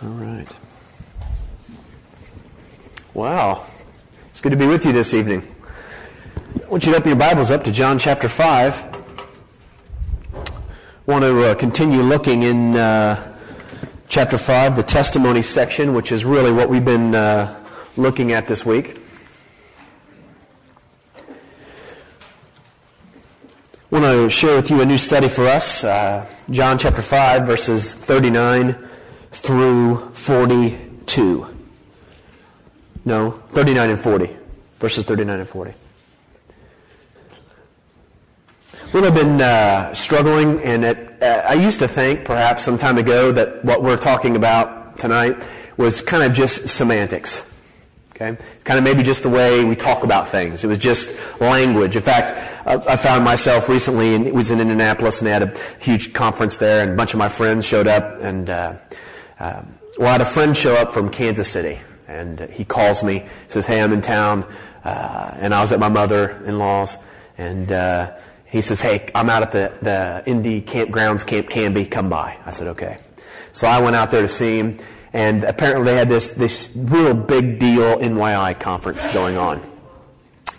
All right. Wow. It's good to be with you this evening. I want you to open your Bibles up to John chapter 5. I want to continue looking in chapter 5, the testimony section, which is really what we've been looking at this week. I want to share with you a new study for us, John chapter 5, verses 39 through 42. No, 39 and 40, verses 39 and 40. Well, I've been struggling, and I used to think, perhaps some time ago, that what we're talking about tonight was kind of just semantics. Okay? Kind of maybe just the way we talk about things. It was just language. In fact, I found myself recently, and it was in Indianapolis, and they had a huge conference there, and a bunch of my friends showed up, and I had a friend show up from Kansas City, and he calls me, says, "Hey, I'm in town," and I was at my mother-in-law's, and he says, "Hey, I'm out at the Indy Campgrounds, Camp Canby, come by." I said, "Okay." So I went out there to see him. And apparently they had this real big deal NYI conference going on.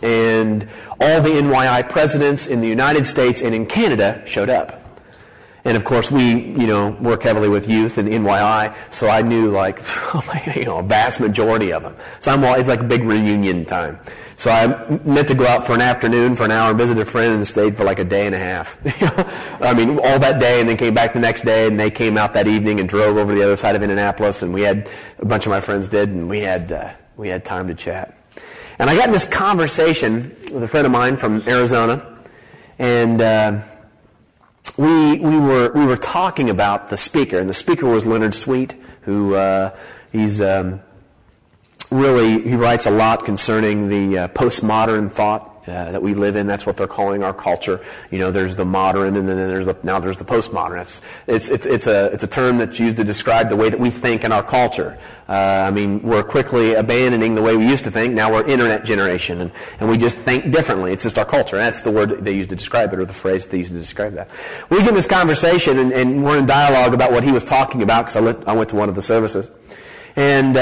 And all the NYI presidents in the United States and in Canada showed up. And of course we, work heavily with youth and NYI, so I knew a vast majority of them. So it's like a big reunion time. So I meant to go out for an afternoon, for an hour, and visit a friend, and stayed for like a day and a half. All that day, and then came back the next day, and they came out that evening and drove over to the other side of Indianapolis, and we had, a bunch of my friends did, and we had time to chat. And I got in this conversation with a friend of mine from Arizona, and we were talking about the speaker, and the speaker was Leonard Sweet, who he writes a lot concerning the postmodern thought that we live in. That's what they're calling our culture. There's the modern, and then there's the postmodern. It's a term that's used to describe the way that we think in our culture. We're quickly abandoning the way we used to think. Now we're internet generation, and we just think differently. It's just our culture. And that's the word they use to describe it, or the phrase they use to describe that. We get in this conversation, and we're in dialogue about what he was talking about, because I went to one of the services. And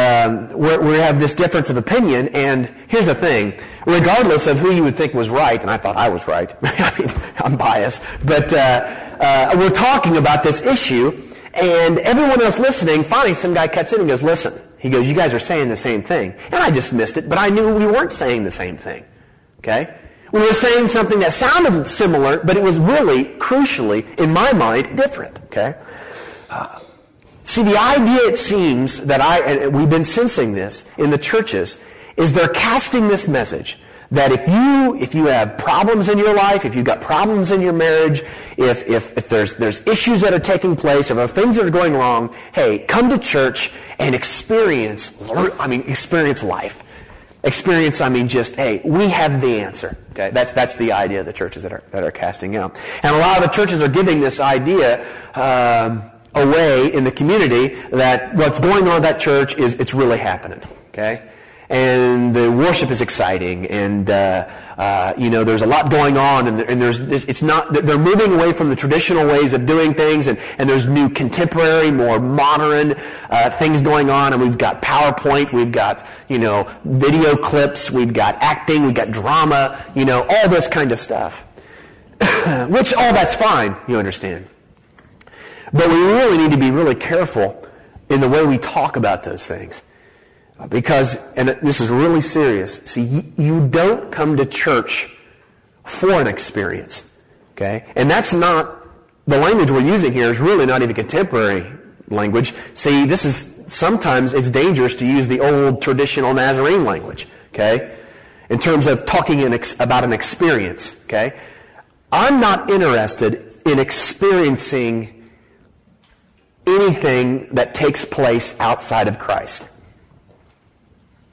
we have this difference of opinion, and here's the thing. Regardless of who you would think was right, and I thought I was right. I'm biased. But we're talking about this issue, and everyone else listening, finally some guy cuts in and goes, "Listen." He goes, "You guys are saying the same thing." And I dismissed it, but I knew we weren't saying the same thing. Okay? We were saying something that sounded similar, but it was really, crucially, in my mind, different. Okay? See, the idea, it seems, that and we've been sensing this in the churches, is they're casting this message that if you have problems in your life, if you've got problems in your marriage, if there's issues that are taking place, if there are things that are going wrong, hey, come to church and experience life. Experience, hey, we have the answer. Okay, that's the idea of the churches that are casting out. And a lot of the churches are giving this idea away in the community that what's going on at that church is it's really happening, okay? And the worship is exciting, and there's a lot going on, and they're moving away from the traditional ways of doing things, and there's new contemporary, more modern things going on, and we've got PowerPoint, we've got video clips, we've got acting, we've got drama, all this kind of stuff, which all that's fine, you understand. But we really need to be really careful in the way we talk about those things. Because, and this is really serious, see, you don't come to church for an experience. Okay? And that's not, the language we're using here is really not even contemporary language. See, this is, sometimes it's dangerous to use the old traditional Nazarene language. Okay? In terms of talking about an experience. Okay? I'm not interested in experiencing anything that takes place outside of Christ.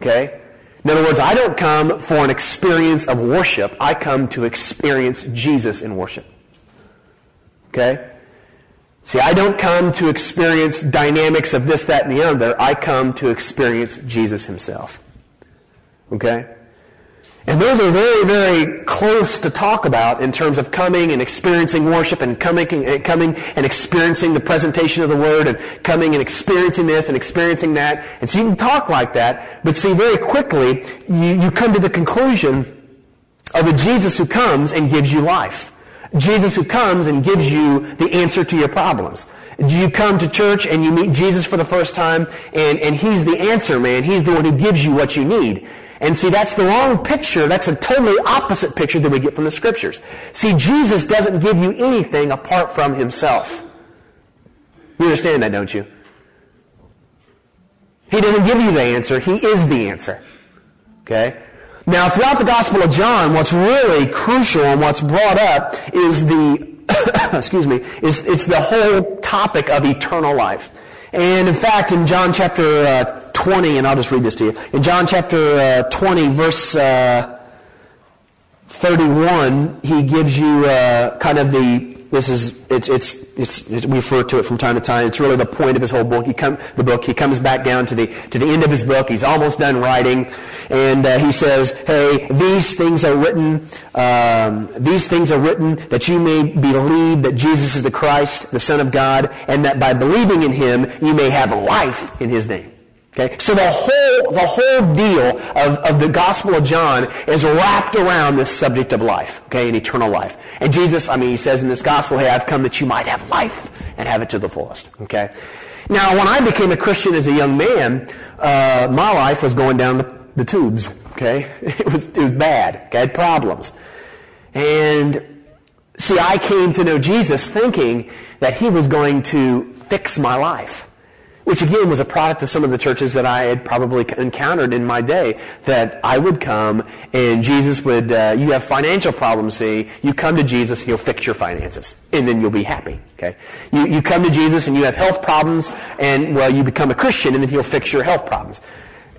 Okay? In other words, I don't come for an experience of worship. I come to experience Jesus in worship. Okay? See, I don't come to experience dynamics of this, that, and the other. I come to experience Jesus himself. Okay? And those are very, very close to talk about in terms of coming and experiencing worship and coming and experiencing the presentation of the Word and coming and experiencing this and experiencing that. And so you can talk like that, but see, very quickly, you come to the conclusion of a Jesus who comes and gives you life. Jesus who comes and gives you the answer to your problems. You come to church and you meet Jesus for the first time, and He's the answer, man. He's the one who gives you what you need. And see, that's the wrong picture. That's a totally opposite picture that we get from the Scriptures. See, Jesus doesn't give you anything apart from Himself. You understand that, don't you? He doesn't give you the answer. He is the answer. Okay? Now, throughout the Gospel of John, what's really crucial and what's brought up is it's the whole topic of eternal life. And in fact, in John chapter 20, and I'll just read this to you. In John chapter 20, verse 31, he gives you kind of the, it's we refer to it from time to time. It's really the point of his whole book. He comes back down to the end of his book. He's almost done writing, and he says, "Hey, these things are written that you may believe that Jesus is the Christ, the Son of God, and that by believing in Him you may have life in His name." Okay, so the whole deal of the Gospel of John is wrapped around this subject of life, okay, and eternal life. And Jesus, he says in this Gospel, "Hey, I've come that you might have life and have it to the fullest." Okay. Now, when I became a Christian as a young man, my life was going down the tubes. Okay, it was bad. Okay, I had problems, and see, I came to know Jesus thinking that He was going to fix my life, which again was a product of some of the churches that I had probably encountered in my day, that I would come and Jesus would, you have financial problems, see, you come to Jesus, He'll fix your finances, and then you'll be happy, okay? You come to Jesus and you have health problems, and, well, you become a Christian, and then He'll fix your health problems.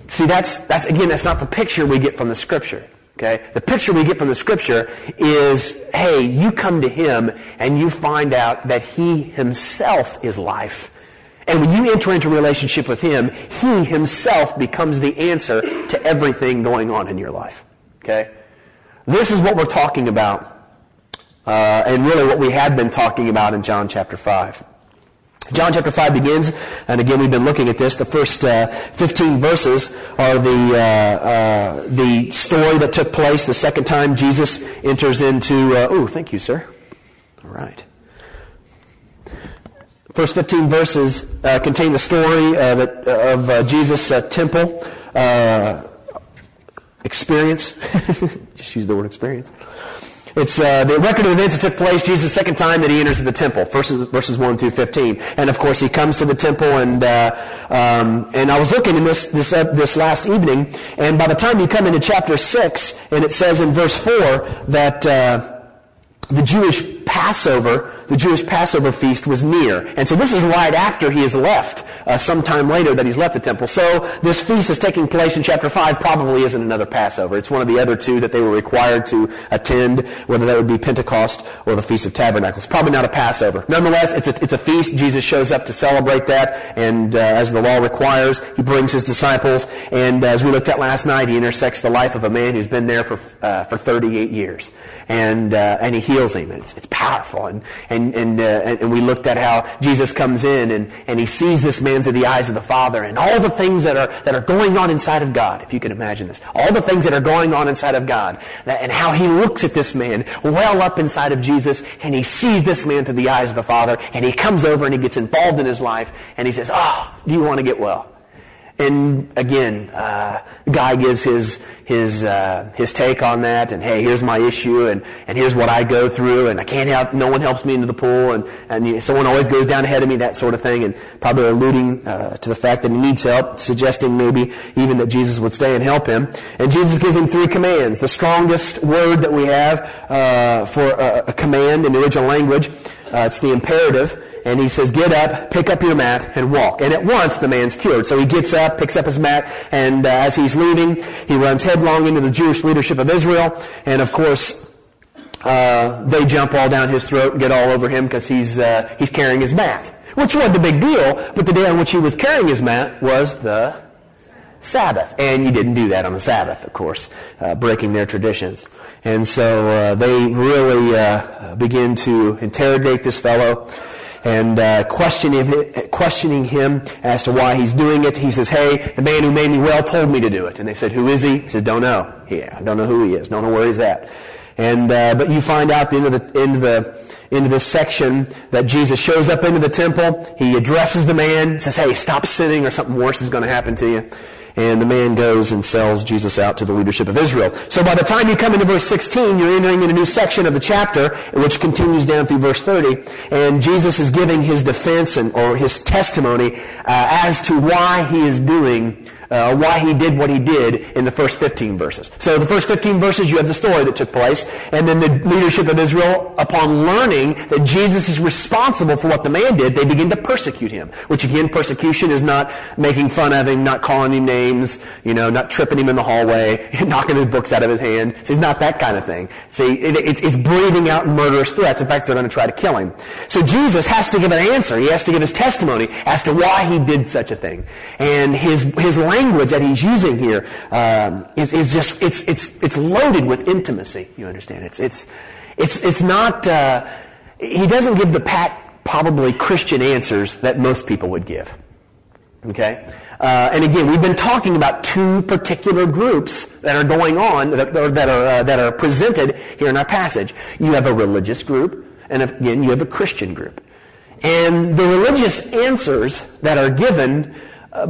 See, that's not the picture we get from the Scripture, okay? The picture we get from the Scripture is, hey, you come to Him, and you find out that He Himself is life. And when you enter into a relationship with Him, He Himself becomes the answer to everything going on in your life. Okay? This is what we're talking about, and really what we had been talking about in John chapter 5. John chapter 5 begins, and again we've been looking at this. The first 15 verses are the story that took place the second time Jesus enters into... oh, thank you, sir. All right. First 15 verses contain the story of Jesus' temple experience. Just use the word experience. It's the record of events that took place Jesus' second time that He enters the temple, verses 1 through 15. And of course, He comes to the temple, and I was looking in this last evening, and by the time you come into chapter 6, and it says in verse 4 that the Jewish Passover feast was near. And so this is right after He has left, sometime later that He's left the temple. So this feast that's taking place in chapter 5 probably isn't another Passover. It's one of the other two that they were required to attend, whether that would be Pentecost or the Feast of Tabernacles. Probably not a Passover. Nonetheless, it's a feast. Jesus shows up to celebrate that, and as the law requires, He brings His disciples. And as we looked at last night, He intersects the life of a man who's been there for 38 years. And He heals him. It's powerful. And we looked at how Jesus comes in and He sees this man through the eyes of the Father, and all the things that are going on inside of God, if you can imagine this. All the things that are going on inside of God, and how He looks at this man well up inside of Jesus, and He sees this man through the eyes of the Father, and He comes over and He gets involved in his life, and He says, "Oh, do you want to get well?" And again, the guy gives his take on that, and hey, here's my issue, and here's what I go through, and I can't help, no one helps me into the pool, and someone always goes down ahead of me, that sort of thing, and probably alluding to the fact that he needs help, suggesting maybe even that Jesus would stay and help him. And Jesus gives him three commands. The strongest word that we have for a command in the original language, it's the imperative. And He says, "Get up, pick up your mat, and walk." And at once the man's cured. So he gets up, picks up his mat, and as he's leaving, he runs headlong into the Jewish leadership of Israel. And of course, they jump all down his throat and get all over him because he's carrying his mat, which wasn't a big deal. But the day on which he was carrying his mat was the Sabbath. And you didn't do that on the Sabbath, of course, breaking their traditions. And so they really begin to interrogate this fellow and questioning him as to why he's doing it. He says, hey, the man who made me well told me to do it. And they said, who is he? He says, don't know. Yeah, I don't know who he is. Don't know where he's at. And but you find out at the end of this section that Jesus shows up into the temple. He addresses the man, says, hey, stop sinning or something worse is going to happen to you. And the man goes and sells Jesus out to the leadership of Israel. So by the time you come into verse 16, you're entering in a new section of the chapter, which continues down through verse 30. And Jesus is giving his defense or his testimony as to why he is doing why he did what he did in the first 15 verses. So the first 15 verses, you have the story that took place, and then the leadership of Israel, upon learning that Jesus is responsible for what the man did, they begin to persecute him. Which again, persecution is not making fun of him, not calling him names, not tripping him in the hallway, knocking his books out of his hand. So it's not that kind of thing. See, it's breathing out murderous threats. In fact, they're going to try to kill him. So Jesus has to give an answer. He has to give his testimony as to why he did such a thing, and his language that he's using here is just it's loaded with intimacy. You understand? It's not. He doesn't give the probably Christian answers that most people would give. Okay. And again, we've been talking about two particular groups that are going on that are presented here in our passage. You have a religious group, and again, you have a Christian group. And the religious answers that are given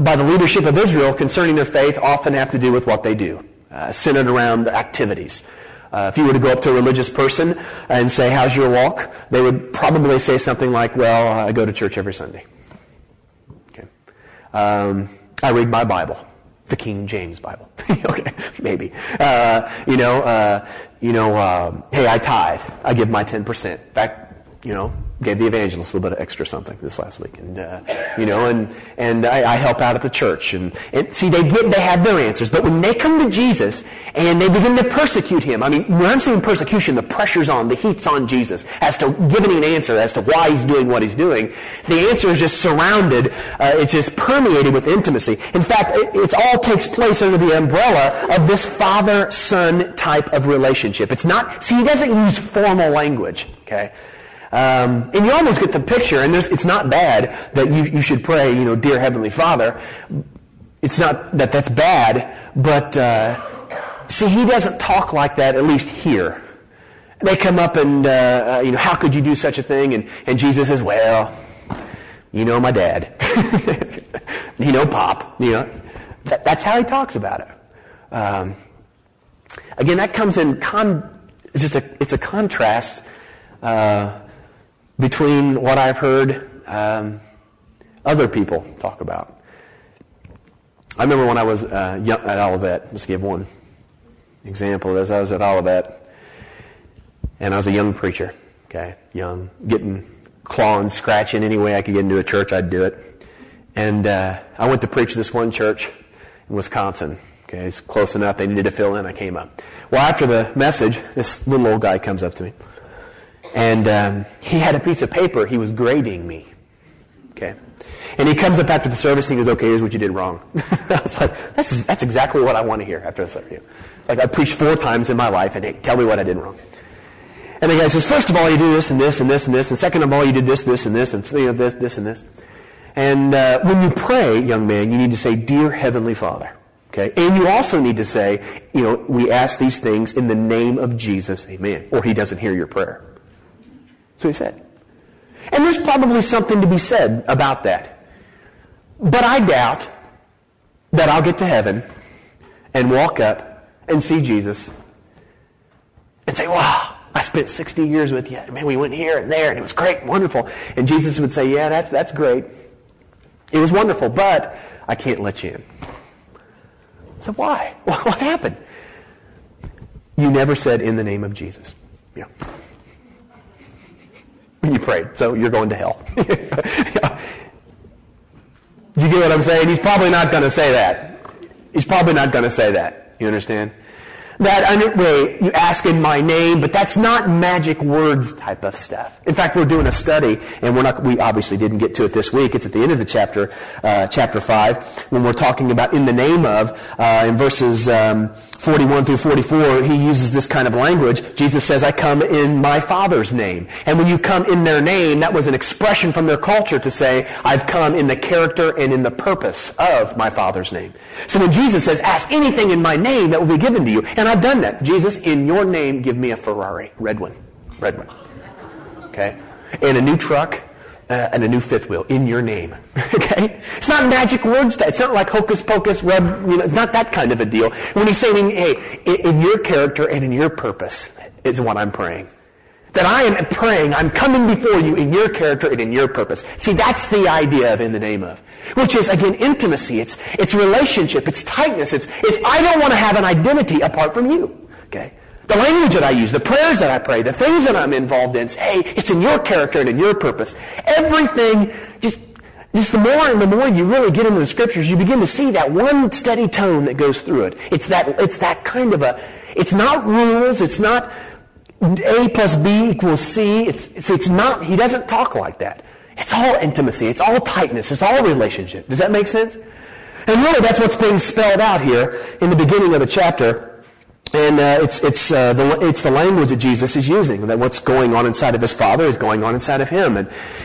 by the leadership of Israel concerning their faith often have to do with what they do, centered around activities. If you were to go up to a religious person and say, how's your walk? They would probably say something like, well, I go to church every Sunday. Okay. I read my Bible, the King James Bible. Okay, maybe. Hey, I tithe. I give my 10%. In fact, gave the evangelist a little bit of extra something this last week, and I help out at the church, and see, they have their answers. But when they come to Jesus and they begin to persecute him, I mean, when I'm saying persecution, the pressure's on, the heat's on Jesus as to giving an answer as to why he's doing what he's doing. The answer is just surrounded; it's just permeated with intimacy. In fact, it all takes place under the umbrella of this father-son type of relationship. It's not. See, he doesn't use formal language. Okay. And you almost get the picture, and it's not bad that you should pray, dear Heavenly Father. It's not that that's bad, but see, he doesn't talk like that, at least here. They come up and, how could you do such a thing? And Jesus says, well, my dad. Pop. That's how he talks about it. Again, that comes in, it's a contrast between what I've heard other people talk about. I remember when I was young at Olivet, just give one example. As I was at Olivet, and I was a young preacher, clawing, scratching any way I could get into a church, I'd do it. And I went to preach this one church in Wisconsin. Okay, it's close enough. They needed to fill in. I came up. Well, after the message, this little old guy comes up to me. And he had a piece of paper. He was grading me. Okay. And he comes up after the service and he goes, okay, here's what you did wrong. I was like, that's exactly what I want to hear after this interview. Like, I preached 4 times in my life and, hey, tell me what I did wrong. And the guy says, first of all, you do this and this and this and this. And second of all, you did this, this, and this, and this, this, and this. And when you pray, young man, you need to say, dear Heavenly Father. Okay. And you also need to say, we ask these things in the name of Jesus, amen. Or he doesn't hear your prayer. So he said. And there's probably something to be said about that. But I doubt that I'll get to heaven and walk up and see Jesus and say, wow, I spent 60 years with you. Man, we went here and there, and it was great, wonderful. And Jesus would say, yeah, that's great. It was wonderful, but I can't let you in. So why? What happened? You never said, in the name of Jesus. Yeah. You prayed, so you're going to hell. Yeah. You get what I'm saying? He's probably not going to say that. You understand? You ask in my name, but that's not magic words type of stuff. In fact, we're doing a study, and we obviously didn't get to it this week. It's at the end of the chapter, chapter 5, when we're talking about in the name of, in verses 41 through 44, he uses this kind of language. Jesus says, I come in my Father's name. And when you come in their name, that was an expression from their culture to say, I've come in the character and in the purpose of my Father's name. So when Jesus says, ask anything in my name, that will be given to you. And I've done that. Jesus, in your name, give me a Ferrari. Red one. Okay? And a new truck and a new fifth wheel. In your name. Okay? It's not magic words. It's not like hocus pocus, it's not that kind of a deal. When he's saying, hey, in your character and in your purpose is what I'm praying. That I am praying, I'm coming before you in your character and in your purpose. See, that's the idea of in the name of. Which is, again, intimacy. It's relationship. It's tightness. It's I don't want to have an identity apart from you. Okay? The language that I use, the prayers that I pray, the things that I'm involved in, hey, it's in your character and in your purpose. Everything, just the more and the more you really get into the Scriptures, you begin to see that one steady tone that goes through it. It's that kind of a, it's not rules, it's not A plus B equals C. It's not, he doesn't talk like that. It's all intimacy. It's all tightness. It's all relationship. Does that make sense? And really, that's what's being spelled out here in the beginning of the chapter. And it's the language that Jesus is using. That what's going on inside of his Father is going on inside of him.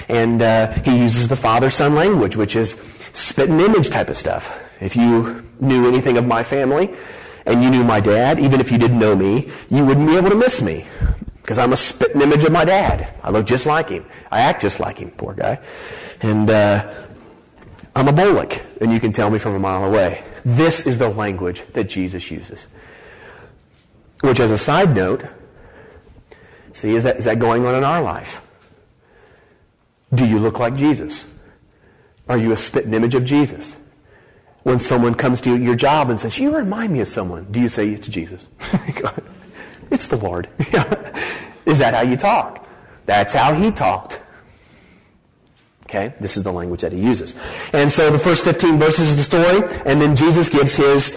And he uses the Father-Son language, which is spit and image type of stuff. If you knew anything of my family, and you knew my dad, even if you didn't know me, you wouldn't be able to miss me. Because I'm a spit and image of my dad. I look just like him. I act just like him, poor guy. And I'm a Bolek, and you can tell me from a mile away. This is the language that Jesus uses. Which, as a side note, see, is that going on in our life? Do you look like Jesus? Are you a spit and image of Jesus? When someone comes to your job and says, you remind me of someone, do you say, it's Jesus? It's the Lord. Is that how you talk? That's how he talked. Okay? This is the language that he uses. And so the first 15 verses of the story, and then Jesus gives his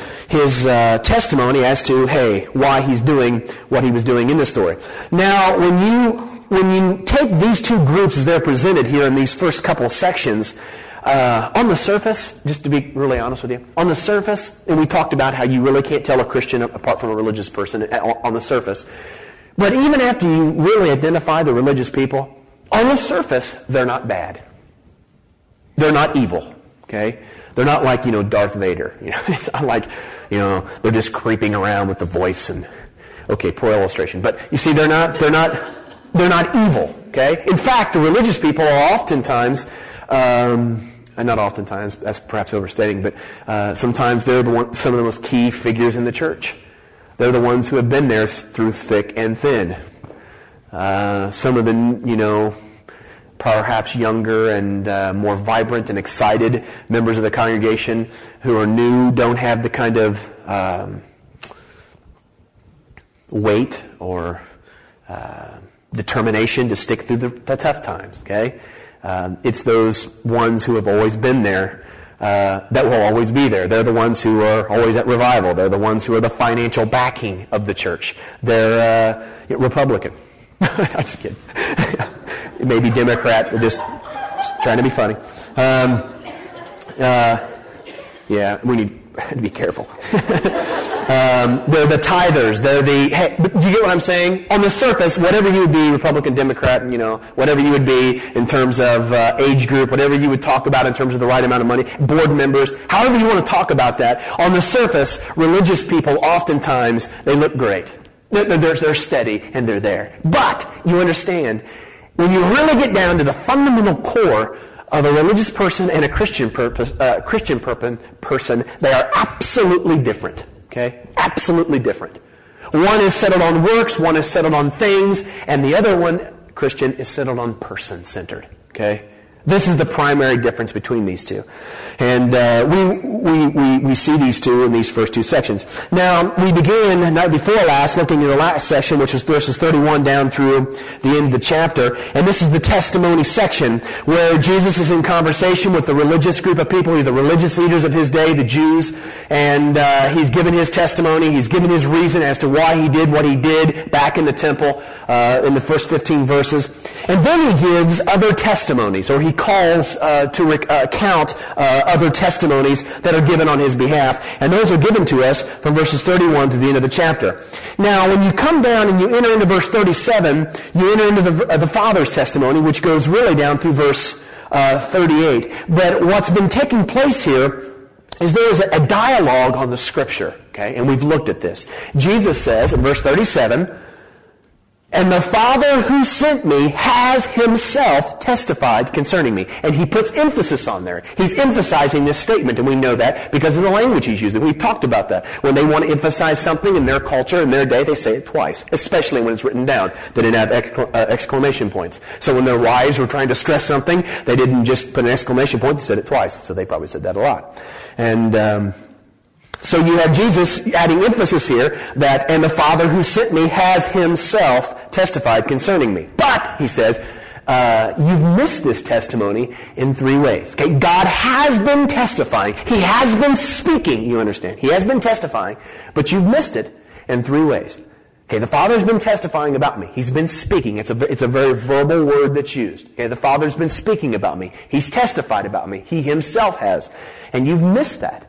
testimony as to, hey, why he's doing what he was doing in this story. Now, when you take these two groups as they're presented here in these first couple sections, on the surface, just to be really honest with you, on the surface, and we talked about how you really can't tell a Christian apart from a religious person on the surface. But even after you really identify the religious people, on the surface, they're not bad. They're not evil, okay? They're not like, Darth Vader. It's not like, they're just creeping around with the voice and, okay, poor illustration. But you see, they're not evil, okay? In fact, the religious people are oftentimes, and not oftentimes, that's perhaps overstating, but sometimes they're some of the most key figures in the church. They're the ones who have been there through thick and thin. Some of the, perhaps younger and more vibrant and excited members of the congregation who are new don't have the kind of weight or determination to stick through the tough times, okay? It's those ones who have always been there that will always be there. They're the ones who are always at revival. They're the ones who are the financial backing of the church. They're Republican. I'm just kidding. Maybe Democrat. They're just trying to be funny. Yeah, we need to be careful. They're the tithers. They're the... Hey, do you get what I'm saying? On the surface, whatever you would be, Republican, Democrat, whatever you would be in terms of age group, whatever you would talk about in terms of the right amount of money, board members, however you want to talk about that, on the surface, religious people oftentimes, they look great. They're steady, and they're there. But, you understand, when you really get down to the fundamental core of a religious person and a Christian person, they are absolutely different. Okay? Absolutely different. One is settled on works, one is settled on things, and the other one, Christian, is settled on person-centered. Okay? This is the primary difference between these two. And we see these two in these first two sections. Now, we begin the night before last, looking at the last section, which was verses 31 down through the end of the chapter. And this is the testimony section, where Jesus is in conversation with the religious group of people, the religious leaders of his day, the Jews. And he's given his testimony. He's given his reason as to why he did what he did back in the temple in the first 15 verses. And then he gives other testimonies, or he calls to account other testimonies that are given on his behalf. And those are given to us from verses 31 to the end of the chapter. Now, when you come down and you enter into verse 37, you enter into the Father's testimony, which goes really down through verse 38. But what's been taking place here is there is a dialogue on the Scripture. Okay? And we've looked at this. Jesus says in verse 37... And the Father who sent me has himself testified concerning me. And he puts emphasis on there. He's emphasizing this statement, and we know that because of the language he's using. We've talked about that. When they want to emphasize something in their culture, in their day, they say it twice, especially when it's written down. They didn't have exclamation points. So when their wives were trying to stress something, they didn't just put an exclamation point, they said it twice. So they probably said that a lot. And so you have Jesus adding emphasis here that, and the Father who sent me has himself testified concerning me. But, he says, you've missed this testimony in three ways. Okay, God has been testifying. He has been speaking, you understand. He has been testifying, but you've missed it in three ways. Okay, the Father's been testifying about me. He's been speaking. It's a very verbal word that's used. Okay, the Father's been speaking about me. He's testified about me. He himself has. And you've missed that.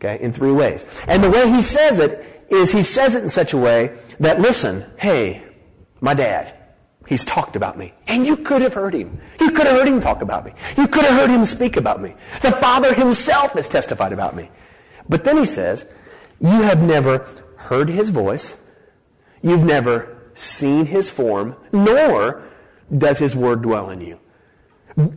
Okay, in three ways. And the way he says it is he says it in such a way that, listen, hey, my dad, he's talked about me. And you could have heard him. You could have heard him talk about me. You could have heard him speak about me. The Father himself has testified about me. But then he says, you have never heard his voice. You've never seen his form, nor does his word dwell in you.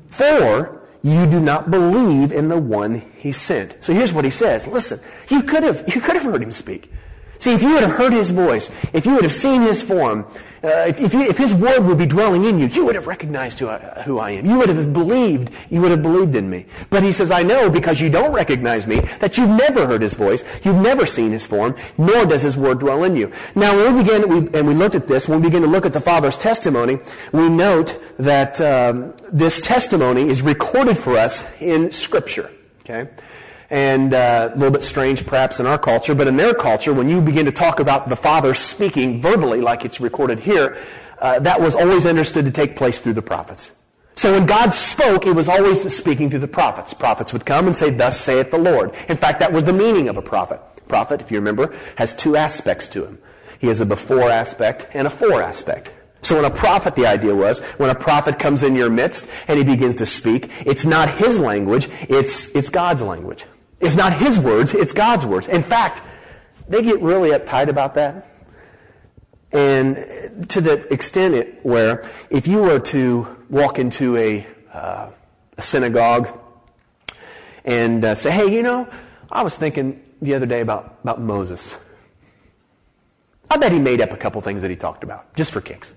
For you do not believe in the one he sent. So here's what he says. Listen, you could have heard him speak. See, if you would have heard his voice, if you would have seen his form, if his word would be dwelling in you, you would have recognized who I am. You would have believed in me. But he says, I know because you don't recognize me, that you've never heard his voice, you've never seen his form, nor does his word dwell in you. Now, when we begin to look at the Father's testimony, we note that this testimony is recorded for us in Scripture. Okay? And a little bit strange perhaps in our culture, but in their culture, when you begin to talk about the Father speaking verbally like it's recorded here, that was always understood to take place through the prophets. So when God spoke, it was always speaking through the prophets. Prophets would come and say, thus saith the Lord. In fact, that was the meaning of a prophet. Prophet, if you remember, has two aspects to him. He has a before aspect and a for aspect. So when a prophet, the idea was, when a prophet comes in your midst and he begins to speak, it's not his language, it's God's language. It's not his words, it's God's words. In fact, they get really uptight about that. And to the extent where if you were to walk into a synagogue and say, hey, you know, I was thinking the other day about Moses. I bet he made up a couple things that he talked about, just for kicks.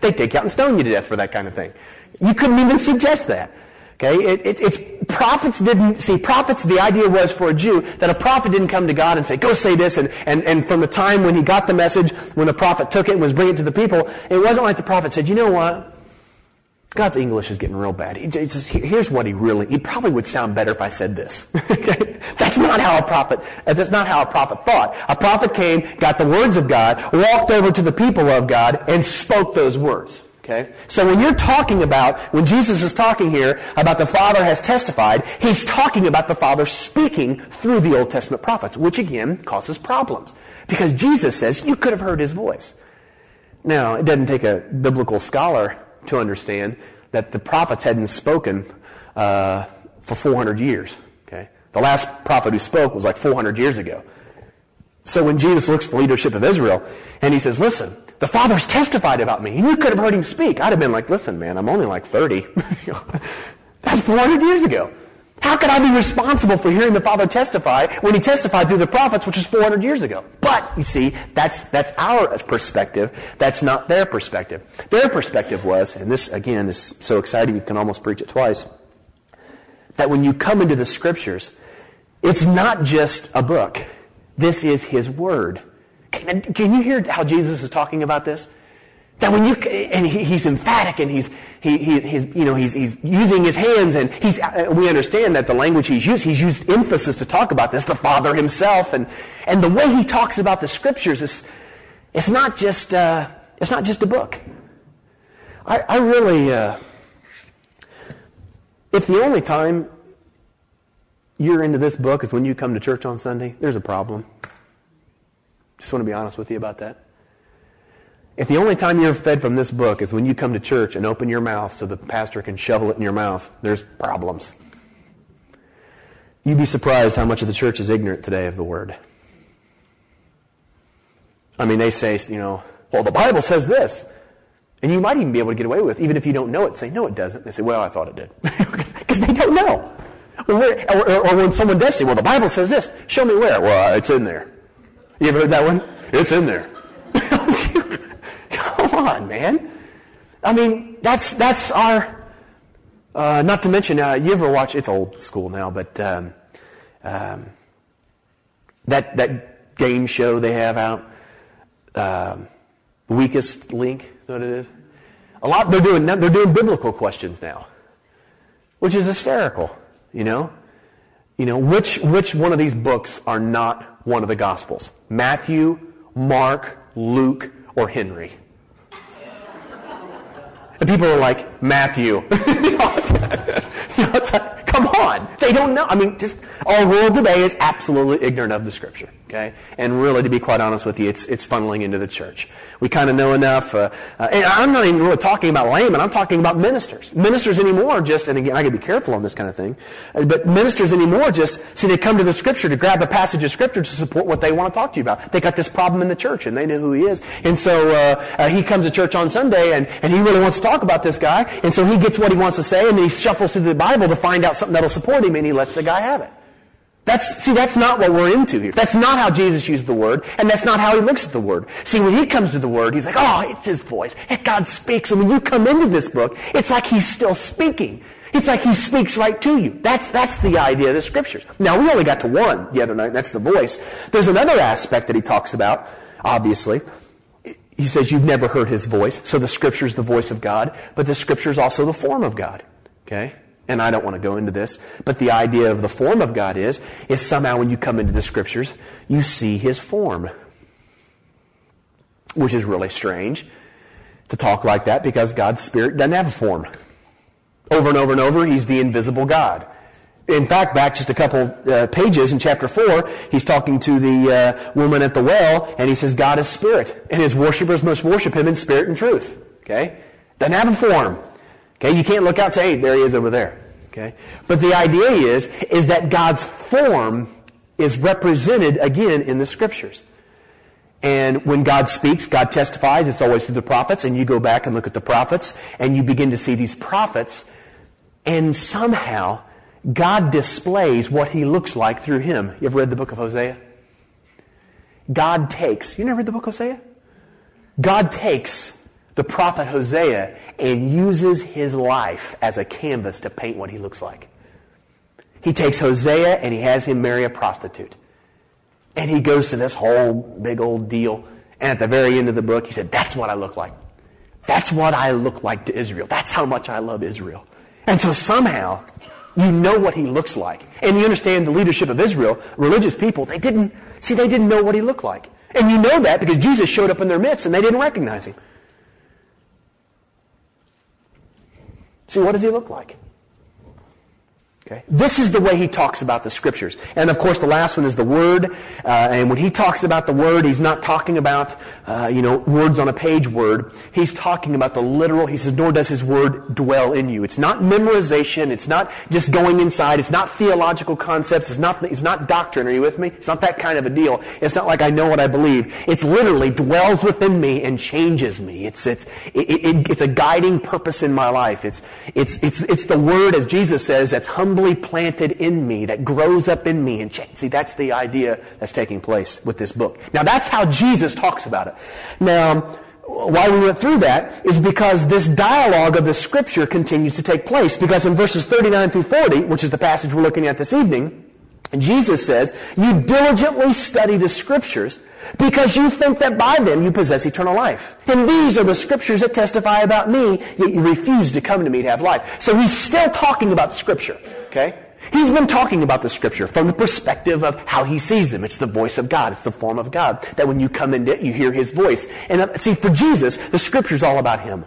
They take you out and stone you to death for that kind of thing. You couldn't even suggest that. Okay, it's prophets didn't see prophets. The idea was for a Jew that a prophet didn't come to God and say, "Go say this," and from the time when he got the message, when the prophet took it and was bringing it to the people, it wasn't like the prophet said, "You know what? God's English is getting real bad. Here's what he probably would sound better if I said this." Okay, that's not how a prophet thought. A prophet came, got the words of God, walked over to the people of God, and spoke those words. Okay? So when Jesus is talking here about the Father has testified, he's talking about the Father speaking through the Old Testament prophets, which again causes problems. Because Jesus says, you could have heard his voice. Now, it doesn't take a biblical scholar to understand that the prophets hadn't spoken for 400 years. Okay? The last prophet who spoke was like 400 years ago. So when Jesus looks at the leadership of Israel, and he says, listen, the Father's testified about me. And you could have heard him speak. I'd have been like, listen, man, I'm only like 30. That's 400 years ago. How could I be responsible for hearing the Father testify when he testified through the prophets, which was 400 years ago? But, you see, that's our perspective. That's not their perspective. Their perspective was, and this, again, is so exciting you can almost preach it twice, that when you come into the Scriptures, it's not just a book. This is His Word. And can you hear how Jesus is talking about this? That when you, and he's emphatic, and he's using his hands, and we understand that the language he's used emphasis to talk about this, the Father himself, and the way he talks about the Scriptures is, it's not just a book. I really, if the only time you're into this book is when you come to church on Sunday, there's a problem. Just want to be honest with you about that. If the only time you're fed from this book is when you come to church and open your mouth so the pastor can shovel it in your mouth, there's problems. You'd be surprised how much of the church is ignorant today of the Word. I mean, they say, well, the Bible says this. And you might even be able to get away with, even if you don't know it, say, no, it doesn't. They say, well, I thought it did. Because they don't know. Or when someone does say, well, the Bible says this. Show me where. Well, it's in there. You ever heard that one? It's in there. Come on, man. I mean, that's our... not to mention, you ever watch... It's old school now, but that game show they have out, Weakest Link, is what it is. They're doing biblical questions now, which is hysterical. Which one of these books are not one of the Gospels? Matthew, Mark, Luke, or Henry? And people are like, Matthew. It's like, come on. They don't know. I mean, just our world today is absolutely ignorant of the Scripture. Okay? And really, to be quite honest with you, it's funneling into the church. We kind of know enough. And I'm not even really talking about laymen. I'm talking about ministers. Ministers anymore just, and again, I got to be careful on this kind of thing, but ministers anymore just, see, they come to the Scripture to grab a passage of Scripture to support what they want to talk to you about. They got this problem in the church, and they know who he is. And so he comes to church on Sunday, and he really wants to talk about this guy, and so he gets what he wants to say, and then he shuffles through the Bible to find out something that'll support him, and he lets the guy have it. That's not what we're into here. That's not how Jesus used the Word, and that's not how He looks at the Word. See, when He comes to the Word, He's like, oh, it's His voice. And God speaks. And when you come into this book, it's like He's still speaking. It's like He speaks right to you. That's the idea of the Scriptures. Now, we only got to one the other night, and that's the voice. There's another aspect that He talks about, obviously. He says you've never heard His voice, so the Scripture's the voice of God, but the Scripture's also the form of God. Okay? And I don't want to go into this, but the idea of the form of God is somehow when you come into the Scriptures, you see His form. Which is really strange to talk like that because God's Spirit doesn't have a form. Over and over and over, He's the invisible God. In fact, back just a couple pages in chapter 4, he's talking to the woman at the well, and he says, God is Spirit, and His worshipers must worship Him in spirit and truth. Okay? Doesn't have a form. Okay, you can't look out and say, hey, there He is over there. Okay? But the idea is that God's form is represented again in the Scriptures. And when God speaks, God testifies. It's always through the prophets. And you go back and look at the prophets, and you begin to see these prophets. And somehow, God displays what He looks like through him. You ever read the book of Hosea? God takes... You never read the book of Hosea? God takes... the prophet Hosea and uses his life as a canvas to paint what he looks like. He takes Hosea and he has him marry a prostitute. And he goes to this whole big old deal. And at the very end of the book, he said, that's what I look like. That's what I look like to Israel. That's how much I love Israel. And so somehow, you know what he looks like. And you understand the leadership of Israel, religious people, they didn't know what he looked like. And you know that because Jesus showed up in their midst and they didn't recognize him. See, what does he look like? Okay. This is the way he talks about the Scriptures. And, of course, the last one is the Word. And when he talks about the Word, he's not talking about, words on a page word. He's talking about the literal. He says, nor does his Word dwell in you. It's not memorization. It's not just going inside. It's not theological concepts. It's not doctrine. Are you with me? It's not that kind of a deal. It's not like I know what I believe. It's literally dwells within me and changes me. It's a guiding purpose in my life. It's the Word, as Jesus says, that's humbling firmly planted in me, that grows up in me and changes. See, that's the idea that's taking place with this book. Now, that's how Jesus talks about it. Now, why we went through that is because this dialogue of the Scripture continues to take place. Because in verses 39 through 40, which is the passage we're looking at this evening, Jesus says, "You diligently study the Scriptures because you think that by them you possess eternal life. And these are the Scriptures that testify about me, yet you refuse to come to me to have life." So he's still talking about Scripture, okay? He's been talking about the Scripture from the perspective of how he sees them. It's the voice of God. It's the form of God. That when you come into it, you hear his voice. And see, for Jesus, the Scripture's all about him.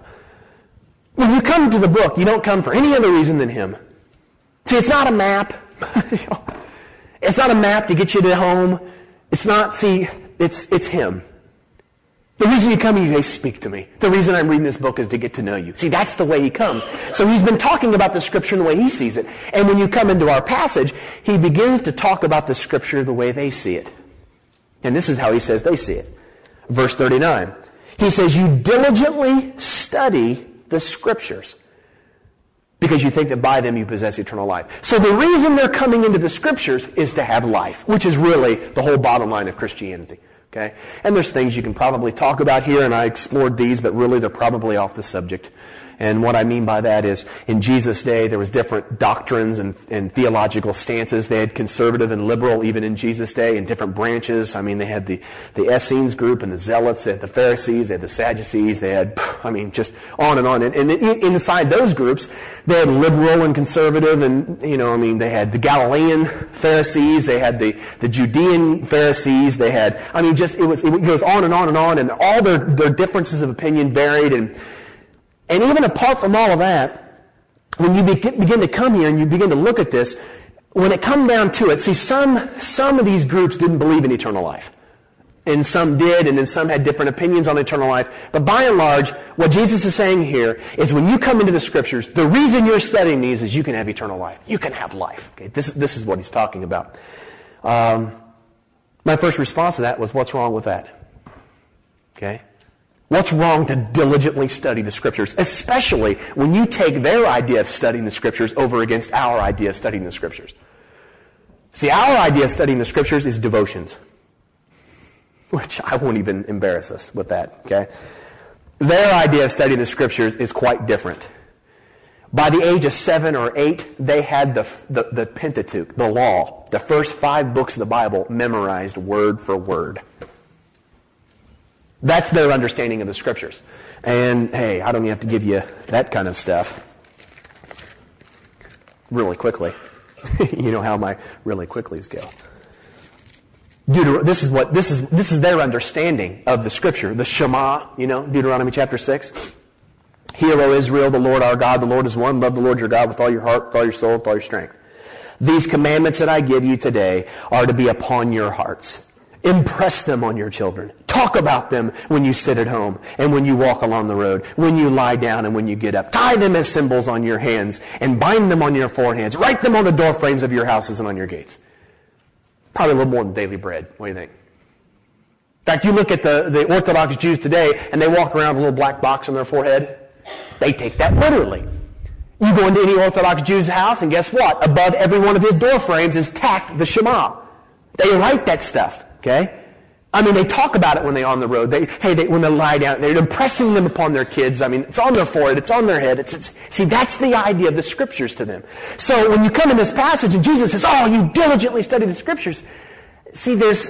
When you come to the book, you don't come for any other reason than him. See, it's not a map. It's not a map to get you to home. It's not, see, it's him. The reason you come is they speak to me. The reason I'm reading this book is to get to know you. See, that's the way he comes. So he's been talking about the Scripture in the way he sees it. And when you come into our passage, he begins to talk about the Scripture the way they see it. And this is how he says they see it. Verse 39. He says, "You diligently study the Scriptures because you think that by them you possess eternal life." So the reason they're coming into the Scriptures is to have life, which is really the whole bottom line of Christianity. Okay? And there's things you can probably talk about here, and I explored these, but really they're probably off the subject. And what I mean by that is, in Jesus' day, there was different doctrines and theological stances. They had conservative and liberal, even in Jesus' day, and different branches. I mean, they had the Essenes group and the Zealots. They had the Pharisees. They had the Sadducees. They had, I mean, just on and on. And inside those groups, they had liberal and conservative. And, you know, I mean, they had the Galilean Pharisees. They had the Judean Pharisees. They had, I mean, just, it goes on and on and on. And all their differences of opinion varied. And even apart from all of that, when you begin to come here and you begin to look at this, when it comes down to it, see, some of these groups didn't believe in eternal life. And some did, and then some had different opinions on eternal life. But by and large, what Jesus is saying here is when you come into the Scriptures, the reason you're studying these is you can have eternal life. You can have life. Okay, this is what he's talking about. My first response to that was, what's wrong with that? Okay? What's wrong to diligently study the Scriptures, especially when you take their idea of studying the Scriptures over against our idea of studying the Scriptures? See, our idea of studying the Scriptures is devotions, which I won't even embarrass us with that, okay? Their idea of studying the Scriptures is quite different. By the age of 7 or 8, they had the Pentateuch, the law, the first 5 books of the Bible memorized word for word. That's their understanding of the Scriptures. And, hey, I don't even have to give you that kind of stuff really quickly. You know how my really quicklies go. This is their understanding of the Scripture. The Shema, you know, Deuteronomy chapter 6. "Hear, O Israel, the Lord our God, the Lord is one. Love the Lord your God with all your heart, with all your soul, with all your strength. These commandments that I give you today are to be upon your hearts. Impress them on your children. Talk about them when you sit at home and when you walk along the road, when you lie down and when you get up. Tie them as symbols on your hands and bind them on your foreheads. Write them on the door frames of your houses and on your gates." Probably a little more than daily bread. What do you think? In fact, you look at the Orthodox Jews today and they walk around with a little black box on their forehead. They take that literally. You go into any Orthodox Jew's house and guess what? Above every one of his door frames is tacked the Shema. They write that stuff, okay? I mean, they talk about it when they're on the road. When they lie down, they're impressing them upon their kids. I mean, it's on their forehead, it's on their head. See, that's the idea of the Scriptures to them. So when you come in this passage and Jesus says, "Oh, you diligently study the Scriptures," see, there's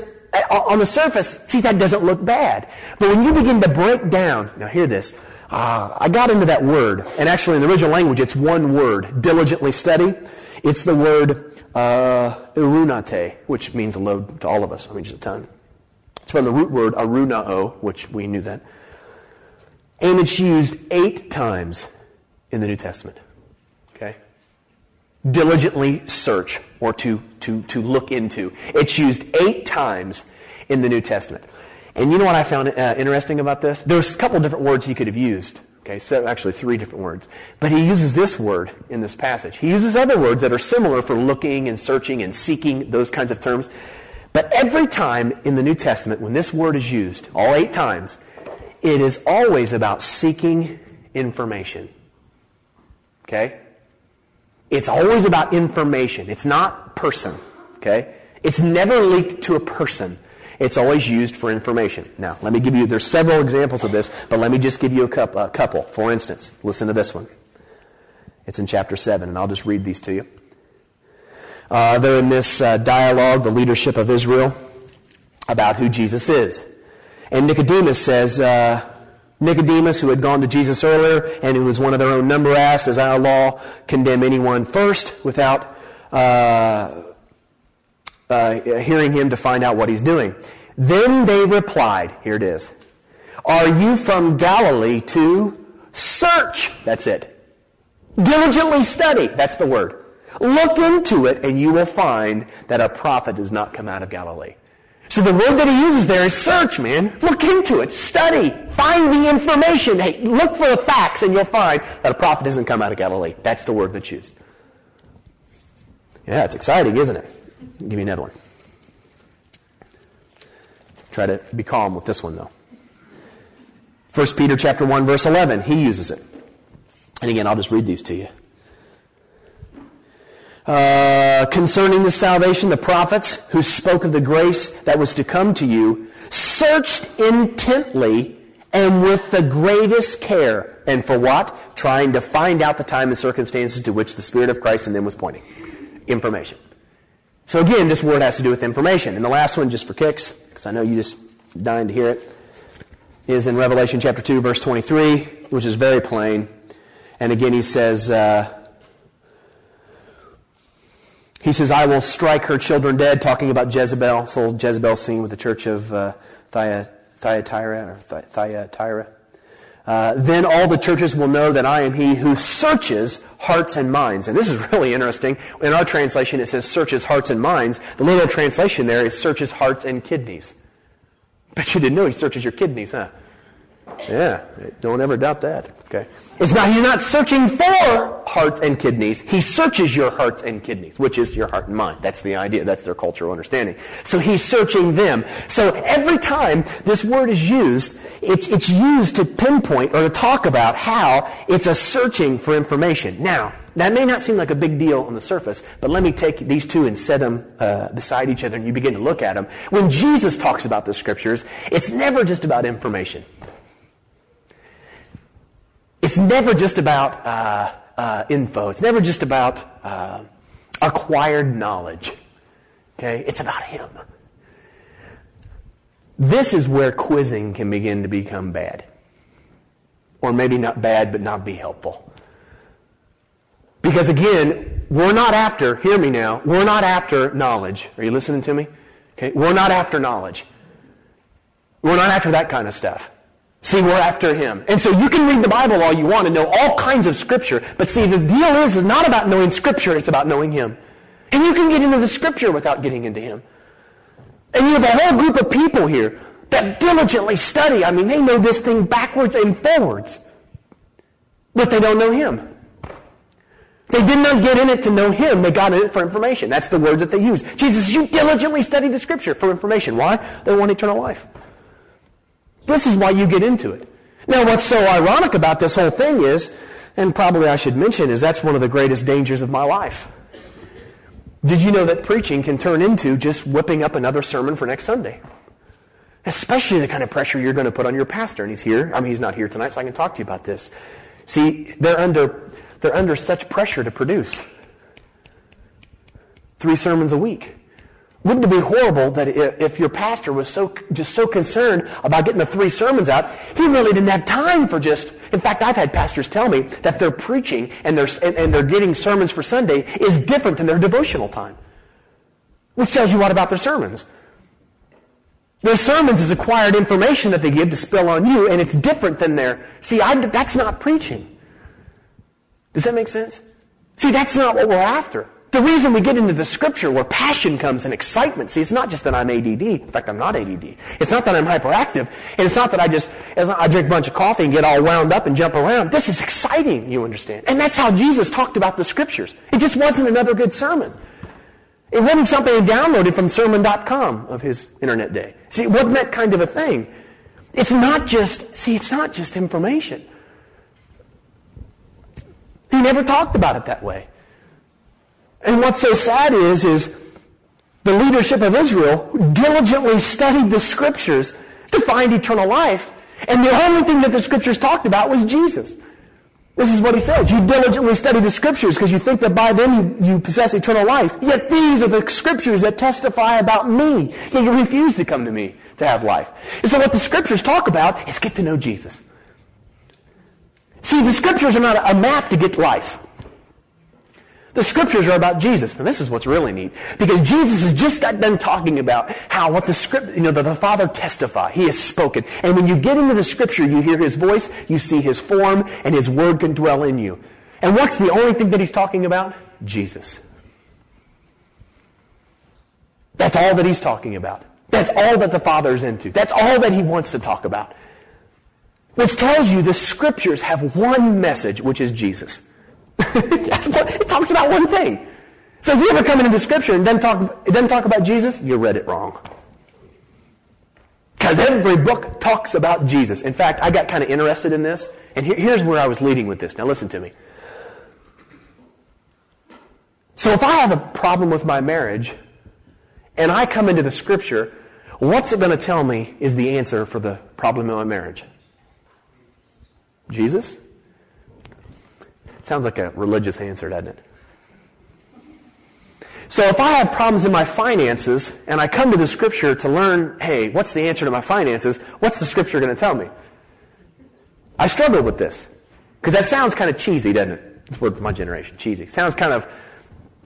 on the surface, see, that doesn't look bad. But when you begin to break down, now hear this. I got into that word, and actually in the original language, it's one word, diligently study. It's the word irunate, which means a load to all of us. I mean, just a ton. It's from the root word arunao, which we knew that. And it's used 8 times in the New Testament. Okay? Diligently search, or to look into. It's used 8 times in the New Testament. And you know what I found interesting about this? There's a couple different words he could have used. Okay, so actually 3 different words. But he uses this word in this passage. He uses other words that are similar for looking and searching and seeking, those kinds of terms. But every time in the New Testament, when this word is used, all 8 times, it is always about seeking information. Okay? It's always about information. It's not person. Okay? It's never linked to a person. It's always used for information. Now, let me give you, there's several examples of this, but let me just give you a couple. For instance, listen to this one. It's in chapter 7, and I'll just read these to you. They're in this dialogue, the leadership of Israel, about who Jesus is. And Nicodemus says, Nicodemus, who had gone to Jesus earlier, and who was one of their own number, asked, "Does our law condemn anyone first without hearing him to find out what he's doing?" Then they replied, here it is, "Are you from Galilee too? Search," that's it, "diligently study," that's the word, "look into it, and you will find that a prophet does not come out of Galilee." So the word that he uses there is search, man. Look into it. Study. Find the information. Hey, look for the facts, and you'll find that a prophet doesn't come out of Galilee. That's the word that's used. Yeah, it's exciting, isn't it? I'll give you another one. Try to be calm with this one, though. 1 Peter chapter 1, verse 11. He uses it. And again, I'll just read these to you. Concerning the salvation, the prophets who spoke of the grace that was to come to you searched intently and with the greatest care. And for what? Trying to find out the time and circumstances to which the Spirit of Christ in them was pointing. Information. So again, this word has to do with information. And the last one, just for kicks, because I know you just dying to hear it, is in Revelation chapter 2, verse 23, which is very plain. And again, he says... He says, "I will strike her children dead," talking about Jezebel. So Jezebel's seen with the church of Thyatira. Then all the churches will know that I am he who searches hearts and minds. And this is really interesting. In our translation, it says searches hearts and minds. The literal translation there is searches hearts and kidneys. Bet you didn't know he searches your kidneys, huh? Yeah, don't ever doubt that. Okay, it's not, he's not searching for hearts and kidneys. He searches your hearts and kidneys, which is your heart and mind. That's the idea. That's their cultural understanding. So he's searching them. So every time this word is used, it's used to pinpoint or to talk about how it's a searching for information. Now, that may not seem like a big deal on the surface, but let me take these two and set them beside each other, and you begin to look at them. When Jesus talks about the Scriptures, it's never just about information. It's never just about info. It's never just about acquired knowledge. Okay, it's about Him. This is where quizzing can begin to become bad. Or maybe not bad, but not be helpful. Because again, we're not after, hear me now, we're not after knowledge. Are you listening to me? Okay, we're not after knowledge. We're not after that kind of stuff. See, we're after Him. And so you can read the Bible all you want and know all kinds of Scripture. But see, the deal is not about knowing Scripture, it's about knowing Him. And you can get into the Scripture without getting into Him. And you have a whole group of people here that diligently study. I mean, they know this thing backwards and forwards. But they don't know Him. They did not get in it to know Him. They got in it for information. That's the words that they use. Jesus, you diligently study the Scripture for information. Why? They want eternal life. This is why you get into it. Now, what's so ironic about this whole thing is, and probably I should mention, is that's one of the greatest dangers of my life. Did you know that preaching can turn into just whipping up another sermon for next Sunday? Especially the kind of pressure you're going to put on your pastor. And he's here. I mean, he's not here tonight, so I can talk to you about this. See, they're under such pressure to produce 3 sermons a week. Wouldn't it be horrible that if your pastor was so concerned about getting the 3 sermons out, he really didn't have time for just... In fact, I've had pastors tell me that their preaching and they're getting sermons for Sunday is different than their devotional time. Which tells you what about their sermons? Their sermons is acquired information that they give to spill on you, and it's different than their... See, that's not preaching. Does that make sense? See, that's not what we're after. The reason we get into the Scripture where passion comes and excitement, see, it's not just that I'm ADD. In fact, I'm not ADD. It's not that I'm hyperactive. And it's not that I drink a bunch of coffee and get all wound up and jump around. This is exciting, you understand. And that's how Jesus talked about the Scriptures. It just wasn't another good sermon. It wasn't something he downloaded from sermon.com of his internet day. See, it wasn't that kind of a thing. It's not just information. He never talked about it that way. And what's so sad is the leadership of Israel diligently studied the Scriptures to find eternal life. And the only thing that the Scriptures talked about was Jesus. This is what he says. You diligently study the Scriptures because you think that by them you possess eternal life. Yet these are the Scriptures that testify about me. Yet you refuse to come to me to have life. And so what the Scriptures talk about is get to know Jesus. See, the Scriptures are not a map to get life. The Scriptures are about Jesus. Now, this is what's really neat, because Jesus has just got done talking about how what the Father testify. He has spoken. And when you get into the Scripture, you hear His voice, you see His form, and His Word can dwell in you. And what's the only thing that He's talking about? Jesus. That's all that He's talking about. That's all that the Father's into. That's all that He wants to talk about. Which tells you the Scriptures have one message, which is Jesus. It talks about one thing. So if you ever come into the Scripture and it doesn't talk about Jesus, you read it wrong. Because every book talks about Jesus. In fact, I got kind of interested in this, and here's where I was leading with this. Now listen to me. So if I have a problem with my marriage, and I come into the Scripture, what's it going to tell me is the answer for the problem in my marriage? Jesus? Sounds like a religious answer, doesn't it? So if I have problems in my finances, and I come to the Scripture to learn, hey, what's the answer to my finances? What's the Scripture going to tell me? I struggle with this, because that sounds kind of cheesy, doesn't it? It's word for my generation, cheesy. Sounds kind of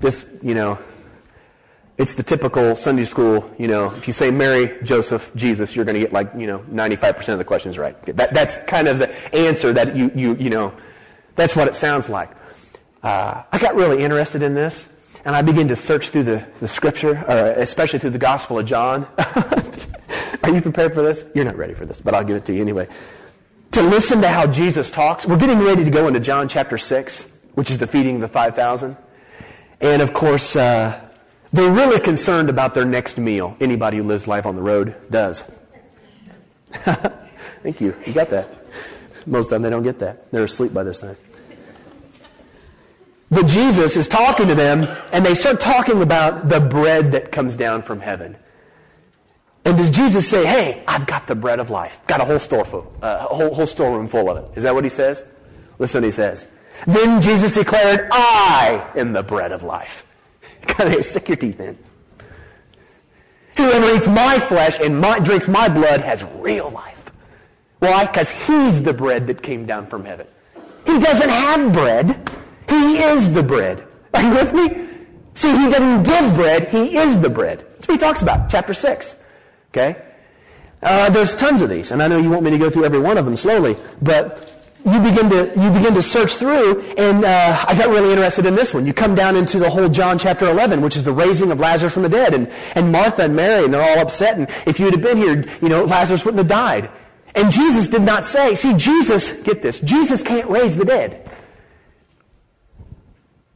just, it's the typical Sunday school, if you say Mary, Joseph, Jesus, you're going to get 95% of the questions right. That's kind of the answer that that's what it sounds like. I got really interested in this, and I began to search through the Scripture, especially through the Gospel of John. Are you prepared for this? You're not ready for this, but I'll give it to you anyway. To listen to how Jesus talks. We're getting ready to go into John chapter 6, which is the feeding of the 5,000. And of course, they're really concerned about their next meal. Anybody who lives life on the road does. Thank you. You got that. Most of the time they don't get that. They're asleep by this time. But Jesus is talking to them, and they start talking about the bread that comes down from heaven. And does Jesus say, hey, I've got the bread of life. Got a whole storeroom full of it. Is that what he says? Listen, he says, then Jesus declared, I am the bread of life. Come here, stick your teeth in. Whoever eats my flesh and drinks my blood has real life. Why? Because he's the bread that came down from heaven. He doesn't have bread. He is the bread. Are you with me? See, he doesn't give bread. He is the bread. That's what he talks about. Chapter 6. Okay? There's tons of these. And I know you want me to go through every one of them slowly. But you begin to search through, and I got really interested in this one. You come down into the whole John chapter 11, which is the raising of Lazarus from the dead. And Martha and Mary, and they're all upset. And if you had been here, Lazarus wouldn't have died. And Jesus did not say, see, Jesus, get this, Jesus can't raise the dead.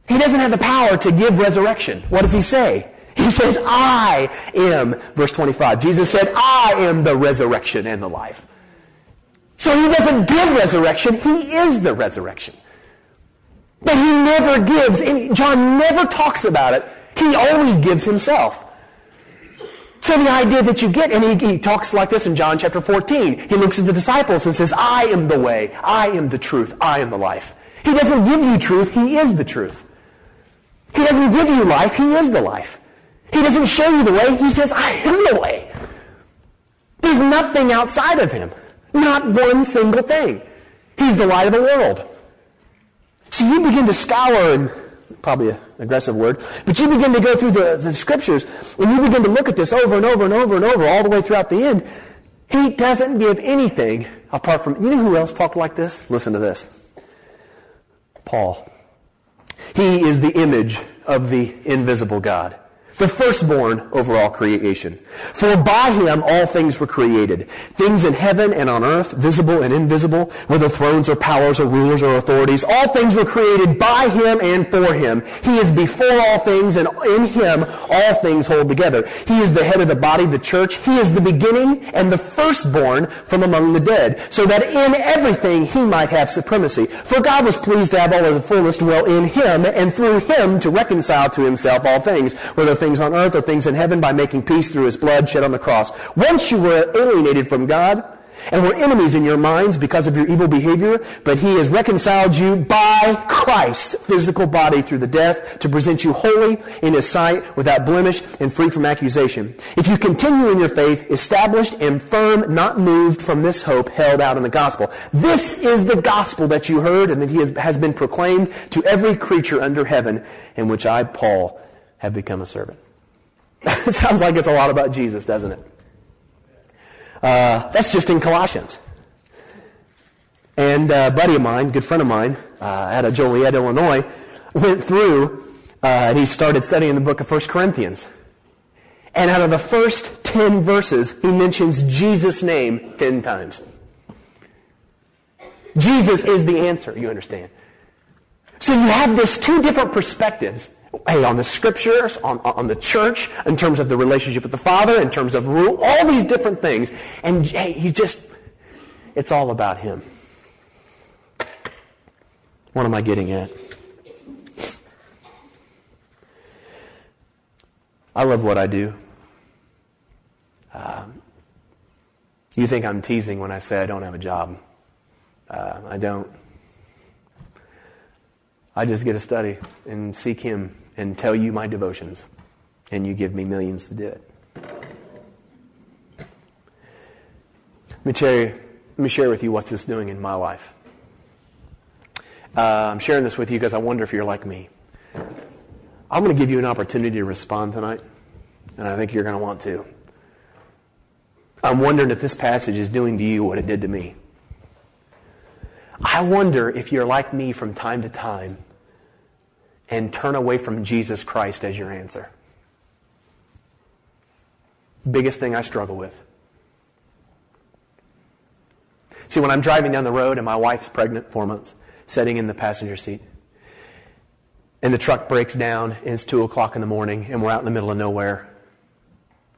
He doesn't have the power to give resurrection. What does he say? He says, I am, verse 25. Jesus said, I am the resurrection and the life. So he doesn't give resurrection. He is the resurrection. But he never gives. John never talks about it. He always gives himself. So the idea that you get, and he talks like this in John chapter 14. He looks at the disciples and says, I am the way. I am the truth. I am the life. He doesn't give you truth. He is the truth. He doesn't give you life. He is the life. He doesn't show you the way. He says, I am the way. There's nothing outside of him. Not one single thing. He's the light of the world. So you begin to scour, and probably an aggressive word, but you begin to go through the Scriptures, and you begin to look at this over and over and over and over, all the way throughout the end. He doesn't give anything apart from, you know who else talked like this? Listen to this. Paul. He is the image of the invisible God. the firstborn over all creation. For by him all things were created, things in heaven and on earth, visible and invisible, whether thrones or powers or rulers or authorities. All things were created by him and for him. He is before all things, and in him all things hold together. He is the head of the body, the church. He is the beginning and the firstborn from among the dead, so that in everything he might have supremacy. For God was pleased to have all of the fullness dwell in him, and through him to reconcile to himself all things, whether things on earth or things in heaven, by making peace through his blood shed on the cross. Once you were alienated from God and were enemies in your minds because of your evil behavior, but he has reconciled you by Christ's physical body through the death, to present you holy in his sight, without blemish and free from accusation. If you continue in your faith, established and firm, not moved from this hope held out in the gospel. This is the gospel that you heard and that has been proclaimed to every creature under heaven, in which I, Paul, have become a servant. It sounds like it's a lot about Jesus, doesn't it? That's just in Colossians. And a buddy of mine, good friend of mine, out of Joliet, Illinois, went through and he started studying the book of 1 Corinthians. And out of the first 10 verses, he mentions Jesus' name 10 times. Jesus is the answer, you understand. So you have this two different perspectives. Hey, on the scriptures, on the church, in terms of the relationship with the Father, in terms of rule, all these different things. And hey, it's all about him. What am I getting at? I love what I do. You think I'm teasing when I say I don't have a job. I don't. I just get to study and seek him and tell you my devotions, and you give me millions to do it. Let me share with you what this is doing in my life. I'm sharing this with you because I wonder if you're like me. I'm going to give you an opportunity to respond tonight, and I think you're going to want to. I'm wondering if this passage is doing to you what it did to me. I wonder if you're like me from time to time and turn away from Jesus Christ as your answer. Biggest thing I struggle with. See, when I'm driving down the road and my wife's pregnant, 4 months, sitting in the passenger seat, and the truck breaks down and it's 2 o'clock in the morning and we're out in the middle of nowhere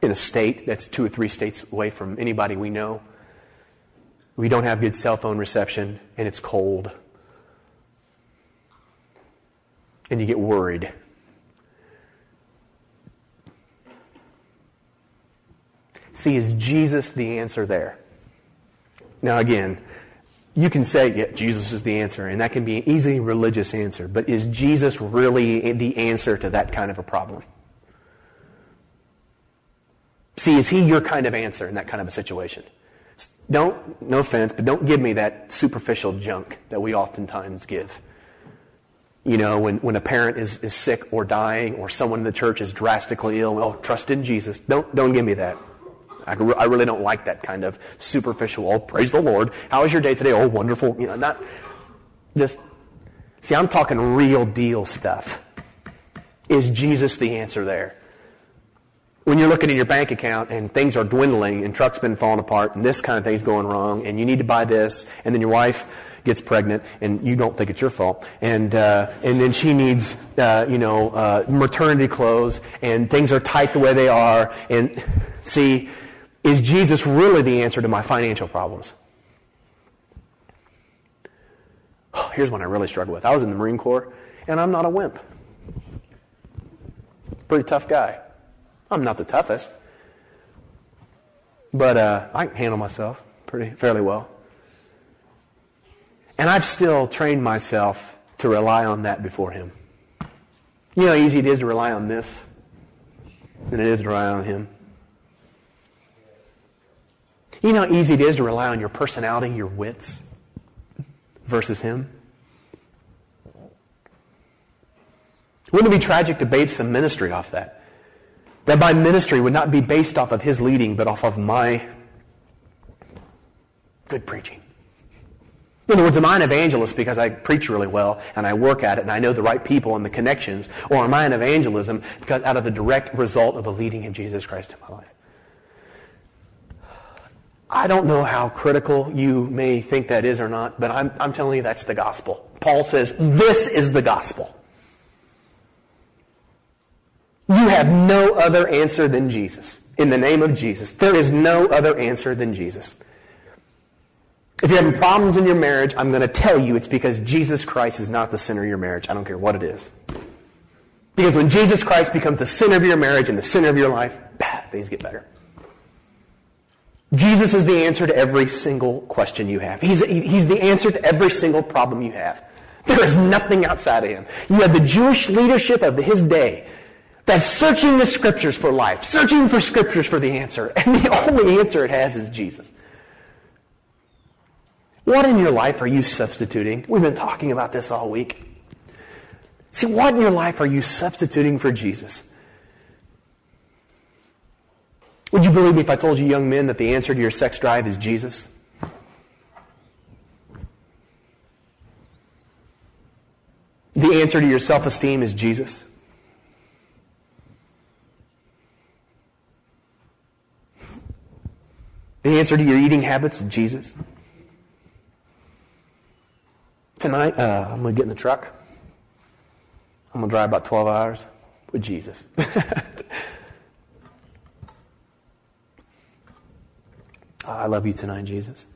in a state that's 2 or 3 states away from anybody we know, we don't have good cell phone reception, and it's cold. And you get worried. See, is Jesus the answer there? Now again, you can say, yeah, Jesus is the answer, and that can be an easy religious answer, but is Jesus really the answer to that kind of a problem? See, is he your kind of answer in that kind of a situation? Don't, no offense, but don't give me that superficial junk that we oftentimes give. You know, when a parent is sick or dying, or someone in the church is drastically ill, oh, trust in Jesus. Don't give me that. I really don't like that kind of superficial, oh, praise the Lord. How was your day today? Oh, wonderful. You know, not just, see, I'm talking real deal stuff. Is Jesus the answer there? When you're looking at your bank account and things are dwindling and truck's been falling apart and this kind of thing's going wrong and you need to buy this, and then your wife gets pregnant and you don't think it's your fault, and then she needs maternity clothes and things are tight the way they are, and see, is Jesus really the answer to my financial problems? Oh, here's one I really struggle with. I was in the Marine Corps, and I'm not a wimp. Pretty tough guy. I'm not the toughest, but I can handle myself fairly well. And I've still trained myself to rely on that before him. You know how easy it is to rely on this than it is to rely on him. You know how easy it is to rely on your personality, your wits, versus him. Wouldn't it be tragic to base some ministry off that? That my ministry would not be based off of his leading, but off of my good preaching. In other words, am I an evangelist because I preach really well and I work at it and I know the right people and the connections? Or am I an evangelism because out of the direct result of a leading of Jesus Christ in my life? I don't know how critical you may think that is or not, but I'm telling you that's the gospel. Paul says, this is the gospel. You have no other answer than Jesus. In the name of Jesus. There is no other answer than Jesus. If you're having problems in your marriage, I'm going to tell you it's because Jesus Christ is not the center of your marriage. I don't care what it is. Because when Jesus Christ becomes the center of your marriage and the center of your life, things get better. Jesus is the answer to every single question you have. He's the answer to every single problem you have. There is nothing outside of Him. You have the Jewish leadership of His day that's searching the Scriptures for life, searching for Scriptures for the answer, and the only answer it has is Jesus. What in your life are you substituting? We've been talking about this all week. See, what in your life are you substituting for Jesus? Would you believe me if I told you, young men, that the answer to your sex drive is Jesus? The answer to your self-esteem is Jesus. The answer to your eating habits is Jesus. Tonight, I'm going to get in the truck. I'm going to drive about 12 hours with Jesus. I love you tonight, Jesus.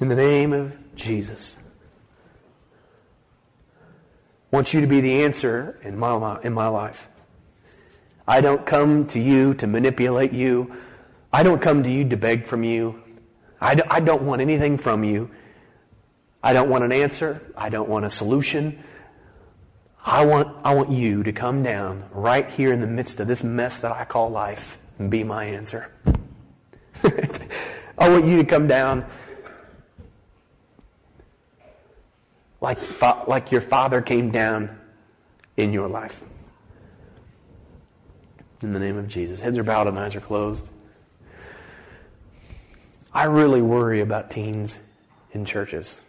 In the name of Jesus. I want you to be the answer in my life. I don't come to you to manipulate you. I don't come to you to beg from you. I don't want anything from you. I don't want an answer. I don't want a solution. I want you to come down right here in the midst of this mess that I call life and be my answer. I want you to come down like your Father came down in your life. In the name of Jesus. Heads are bowed and eyes are closed. I really worry about teens in churches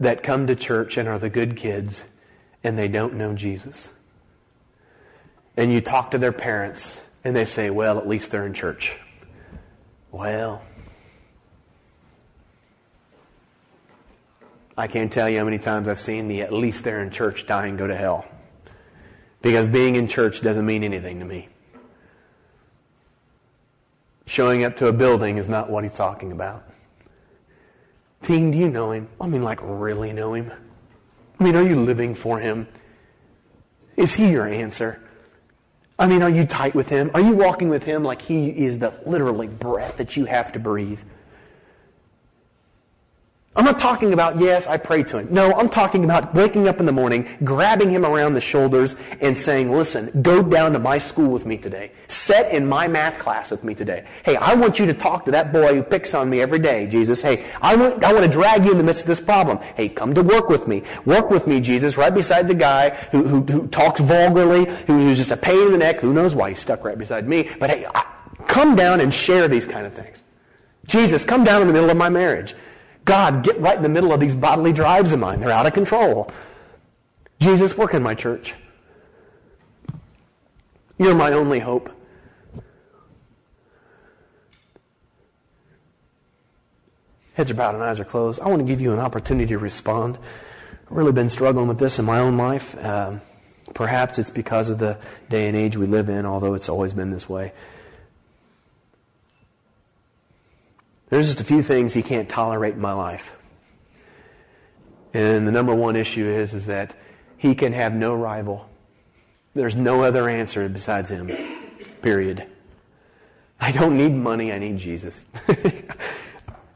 that come to church and are the good kids and they don't know Jesus. And you talk to their parents and they say, well, at least they're in church. Well, I can't tell you how many times I've seen the at least they're in church die and go to hell. Because being in church doesn't mean anything to me. Showing up to a building is not what he's talking about. Teen, do you know Him? I mean, like, really know Him? I mean, are you living for Him? Is He your answer? I mean, are you tight with Him? Are you walking with Him like He is the literally breath that you have to breathe? I'm not talking about, yes, I pray to Him. No, I'm talking about waking up in the morning, grabbing Him around the shoulders and saying, listen, go down to my school with me today. Sit in my math class with me today. Hey, I want you to talk to that boy who picks on me every day, Jesus. Hey, I want to drag you in the midst of this problem. Hey, come to work with me. Work with me, Jesus, right beside the guy who talks vulgarly, who's just a pain in the neck. Who knows why he's stuck right beside me. But hey, come down and share these kind of things. Jesus, come down in the middle of my marriage. God, get right in the middle of these bodily drives of mine. They're out of control. Jesus, work in my church. You're my only hope. Heads are bowed and eyes are closed. I want to give you an opportunity to respond. I've really been struggling with this in my own life. Perhaps it's because of the day and age we live in, although it's always been this way. There's just a few things He can't tolerate in my life. And the number one issue is that He can have no rival. There's no other answer besides Him. Period. I don't need money. I need Jesus.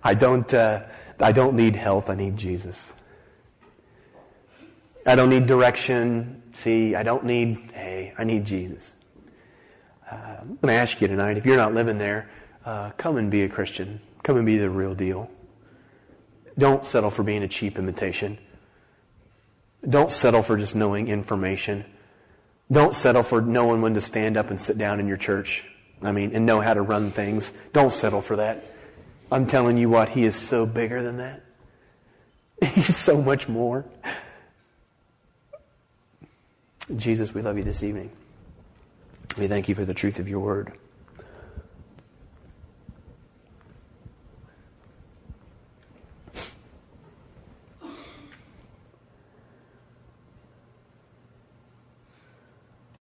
I don't need health. I need Jesus. I don't need direction. See, I don't need, hey, I need Jesus. I'm going to ask you tonight, if you're not living there, come and be a Christian. Come and be the real deal. Don't settle for being a cheap imitation. Don't settle for just knowing information. Don't settle for knowing when to stand up and sit down in your church. And know how to run things. Don't settle for that. I'm telling you what, He is so bigger than that. He's so much more. Jesus, we love You this evening. We thank You for the truth of Your word.